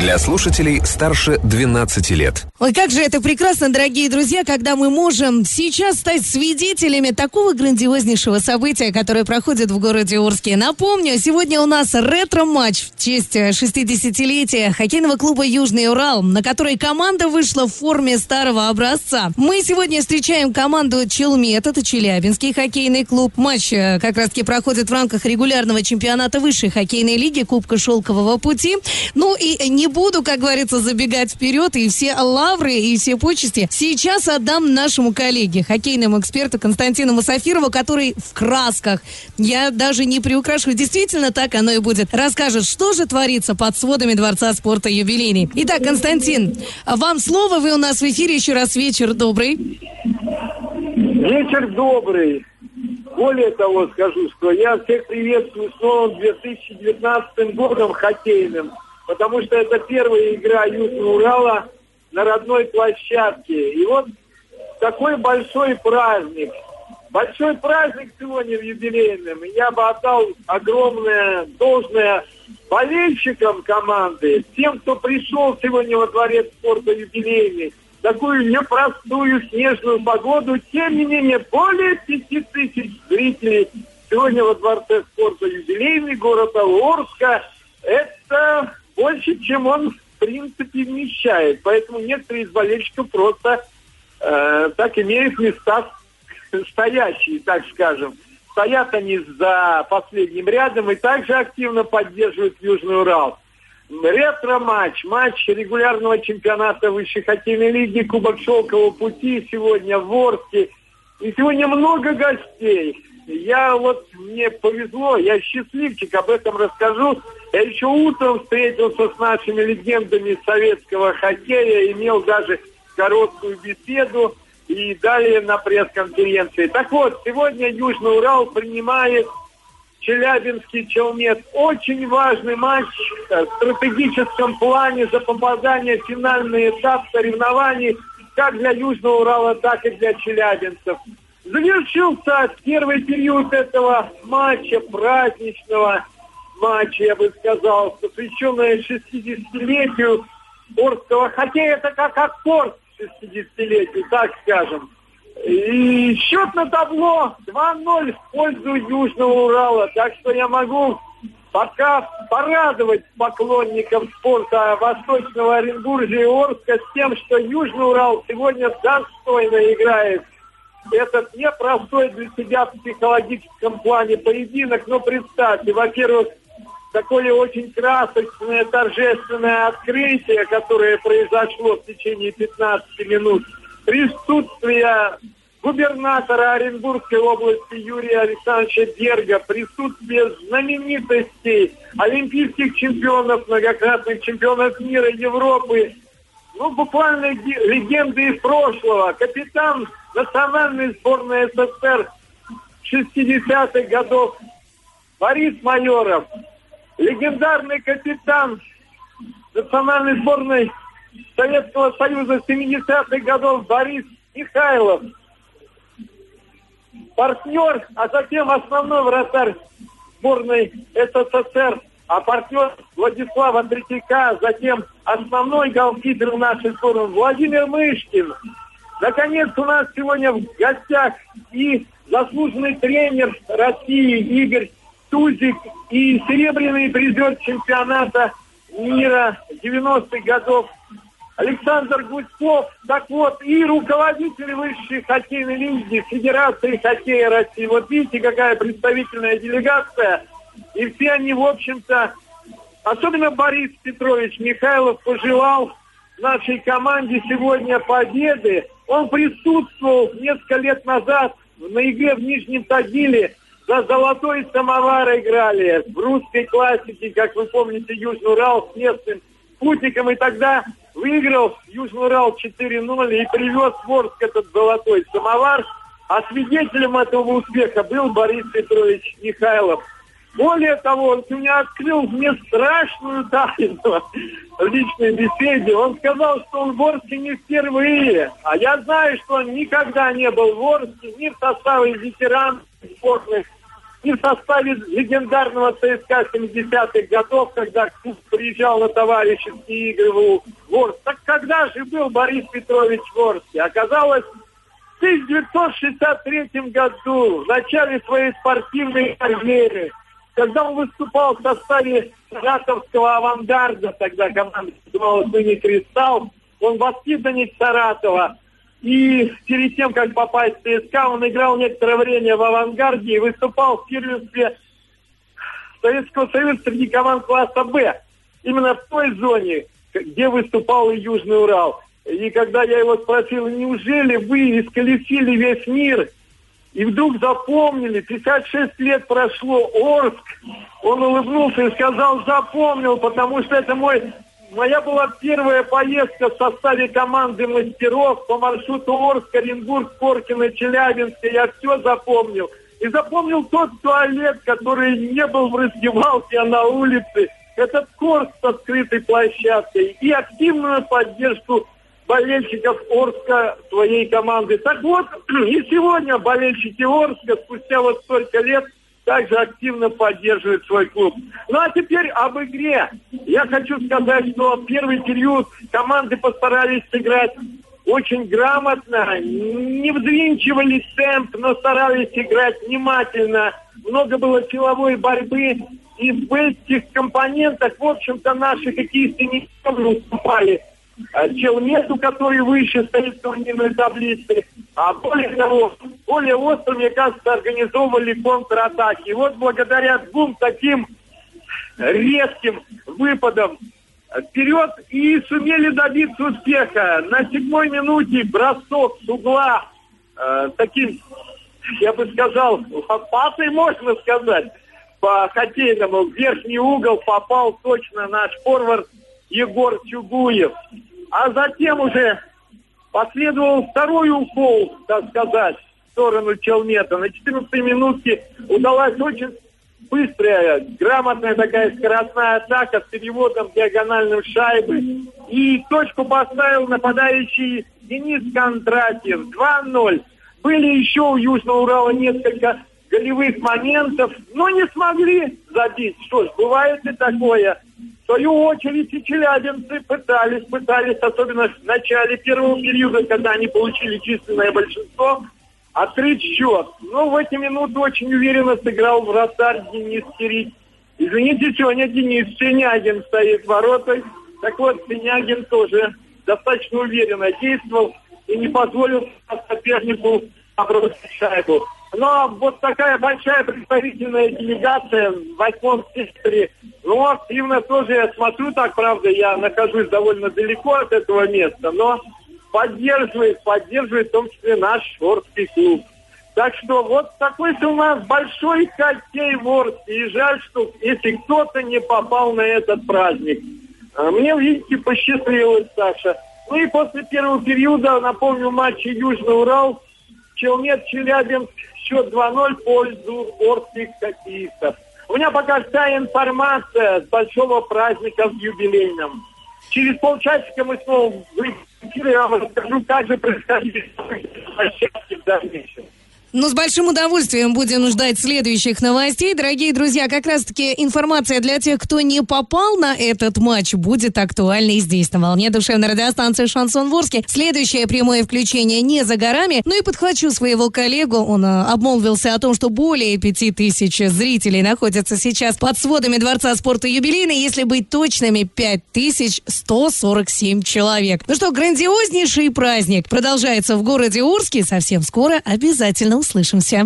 Для слушателей старше 12 лет. Ой, как же это прекрасно, дорогие друзья, когда мы можем сейчас стать свидетелями такого грандиознейшего события, которое проходит в городе Орске. Напомню, сегодня у нас ретро-матч в честь 60-летия хоккейного клуба «Южный Урал», на который команда вышла в форме старого образца. Мы сегодня встречаем команду «Челмет», это челябинский хоккейный клуб. Матч как раз-таки проходит в рамках регулярного чемпионата высшей хоккейной лиги Кубка Шелкового пути. Ну и не буду, как говорится, забегать вперед, и все лавры, и все почести сейчас отдам нашему коллеге, хоккейному эксперту Константину Мусафирову, который в красках, я даже не приукрашиваю, действительно так оно и будет, расскажет, что же творится под сводами Дворца спорта «Юбилейный». Итак, Константин, вам слово, вы у нас в эфире, еще раз вечер добрый. Вечер добрый. Более того, скажу, что я всех приветствую с новым 2019 годом хоккейным. Потому что это первая игра Южного Урала на родной площадке. И вот такой большой праздник. Большой праздник сегодня в юбилейном. И я бы отдал огромное должное болельщикам команды, тем, кто пришел сегодня во Дворец спорта «Юбилейный». Такую непростую снежную погоду, тем не менее, более 5000 зрителей сегодня во Дворце спорта «Юбилейный» города Орска. Это больше, чем он, в принципе, вмещает. Поэтому некоторые из болельщиков просто так имеют места стоящие, так скажем. Стоят они за последним рядом и также активно поддерживают Южный Урал. Ретро-матч, матч регулярного чемпионата высшей хоккейной лиги Кубок Шелкового пути сегодня в Орске. И сегодня много гостей. Мне повезло, я счастливчик, об этом расскажу. Я еще утром встретился с нашими легендами советского хоккея, имел даже короткую беседу и далее на пресс-конференции. Так вот, сегодня Южный Урал принимает челябинский «Челмет». Очень важный матч в стратегическом плане за попадание в финальный этап соревнований как для Южного Урала, так и для челябинцев. Завершился первый период этого матча, праздничного матча, я бы сказал, посвященного 60-летию орского хоккея. Это как аккорд 60-летию, так скажем. И счет на табло 2-0 в пользу Южного Урала. Так что я могу пока порадовать поклонников спорта Восточного Оренбуржья и Орска с тем, что Южный Урал сегодня достойно играет. Этот непростой для себя в психологическом плане поединок, но представьте, во-первых, такое очень красочное, торжественное открытие, которое произошло в течение 15 минут, присутствие губернатора Оренбургской области Юрия Александровича Берга, присутствие знаменитостей, олимпийских чемпионов, многократных чемпионов мира, Европы, буквально легенды из прошлого, капитан национальной сборной СССР 60-х годов Борис Майоров, легендарный капитан национальной сборной Советского Союза 70-х годов Борис Михайлов, партнер, а затем основной вратарь сборной СССР, а партнер Владислав Андретика, затем основной голкипер нашей сборной Владимир Мышкин. Наконец, у нас сегодня в гостях и заслуженный тренер России Игорь Тузик, и серебряный призер чемпионата мира 90-х годов Александр Гуськов. Так вот, и руководитель высшей хоккейной лиги Федерации хоккея России. Вот видите, какая представительная делегация. И все они, в общем-то, особенно Борис Петрович Михайлов, пожелал нашей команде сегодня победы. Он присутствовал несколько лет назад на игре в Нижнем Тагиле За «Золотой самовар» играли в русской классике, как вы помните, Южный Урал с местным путником. И тогда выиграл Южный Урал 4-0 и привез в Орск этот «Золотой самовар». А свидетелем этого успеха был Борис Петрович Михайлов. Более того, он сегодня открыл мне страшную тайну в личной беседе. Он сказал, что он в Орске не впервые. А я знаю, что он никогда не был в Орске ни в составе ветеранов спортных, ни в составе легендарного ЦСКА 70-х годов, когда приезжал на товарищеские игры в Орск. Так когда же был Борис Петрович в Орске? Оказалось, в 1963 году, в начале своей спортивной карьеры, когда он выступал в составе Саратовского «Авангарда», тогда команда называлась ныне «Кристалл», он воспитанник Саратова. И перед тем, как попасть в ЦСКА, он играл некоторое время в «Авангарде» и выступал в первенстве Советского Союза среди команд класса «Б». Именно в той зоне, где выступал и Южный Урал. И когда я его спросил, неужели вы исколесили весь мир? И вдруг запомнили, 56 лет прошло, Орск. Он улыбнулся и сказал, запомнил, потому что это моя была первая поездка в составе команды мастеров по маршруту Орск, Оренбург, Коркино, Челябинска. Я все запомнил. И запомнил тот туалет, который не был в раздевалке, а на улице. Этот корт со скрытой площадкой и активную поддержку болельщиков Орска своей команды. Так вот, и сегодня болельщики Орска спустя вот столько лет также активно поддерживают свой клуб. Ну а теперь об игре. Я хочу сказать, что первый период команды постарались сыграть очень грамотно, не взвинчивали темп, но старались играть внимательно. Много было силовой борьбы, и в этих компонентах, в общем-то, наши хоккеисты не уступали Челмету, который выше стоит в турнирной таблице. А более того, более остро, мне кажется, организовывали контратаки. И вот благодаря двум таким резким выпадам вперед и сумели добиться успеха. На седьмой минуте бросок с угла таким, я бы сказал, пасой, можно сказать, по хоккейному. В верхний угол попал точно наш форвард Егор Чугуев. А затем уже последовал второй укол, так сказать, в сторону Челмета. На 14-й минутке удалась очень быстрая, грамотная такая скоростная атака с переводом диагональным шайбы. И точку поставил нападающий Денис Кондратьев. 2-0. Были еще у Южного Урала несколько голевых моментов, но не смогли забить. Что ж, бывает и такое. В свою очередь и челябинцы пытались, особенно в начале первого периода, когда они получили численное большинство, открыть счет. Но в эти минуты очень уверенно сыграл вратарь Денис Синягин. Извините, сегодня Денис Синягин стоит воротой. Так вот, Синягин тоже достаточно уверенно действовал и не позволил сопернику обрушить шайбу. Но вот такая большая представительная делегация в восьмом секторе. Ну, активно тоже я смотрю, так, правда, я нахожусь довольно далеко от этого места, но поддерживает в том числе наш Орский клуб. Так что вот такой-то у нас большой хоккей в Орске. И жаль, что если кто-то не попал на этот праздник. Мне, видите, посчастливилось, Саша. Ну и после первого периода, напомню, матчи Южный Урал, Челмет, Челябинск, счет 2-0 в пользу орских хоккеистов. У меня пока вся информация с большого праздника в юбилейном. Через полчасика мы снова выйдем, я вам расскажу, как же происходили площадки в дальнейшем. Ну, с большим удовольствием будем ждать следующих новостей. Дорогие друзья, как раз-таки информация для тех, кто не попал на этот матч, будет актуальна и здесь, на волне душевной радиостанции «Шансон в Орске». Следующее прямое включение не за горами. Ну и подхвачу своего коллегу. Он обмолвился о том, что более 5000 зрителей находятся сейчас под сводами Дворца спорта «Юбилейный». Если быть точными, 5147 человек. Ну что, грандиознейший праздник продолжается в городе Орске. Совсем скоро обязательно услышимся.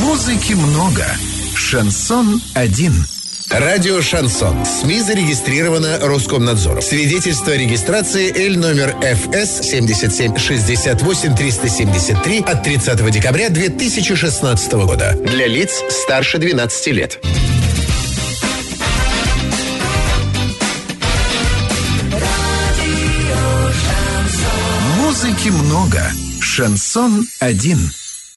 Музыки много. Шансон один. Радио «Шансон». СМИ зарегистрировано Роскомнадзором. Свидетельство о регистрации Л номер ФС 77 68 373 от 30 декабря 2016 года. Для лиц старше 12 лет. Музыки много. Шансон один.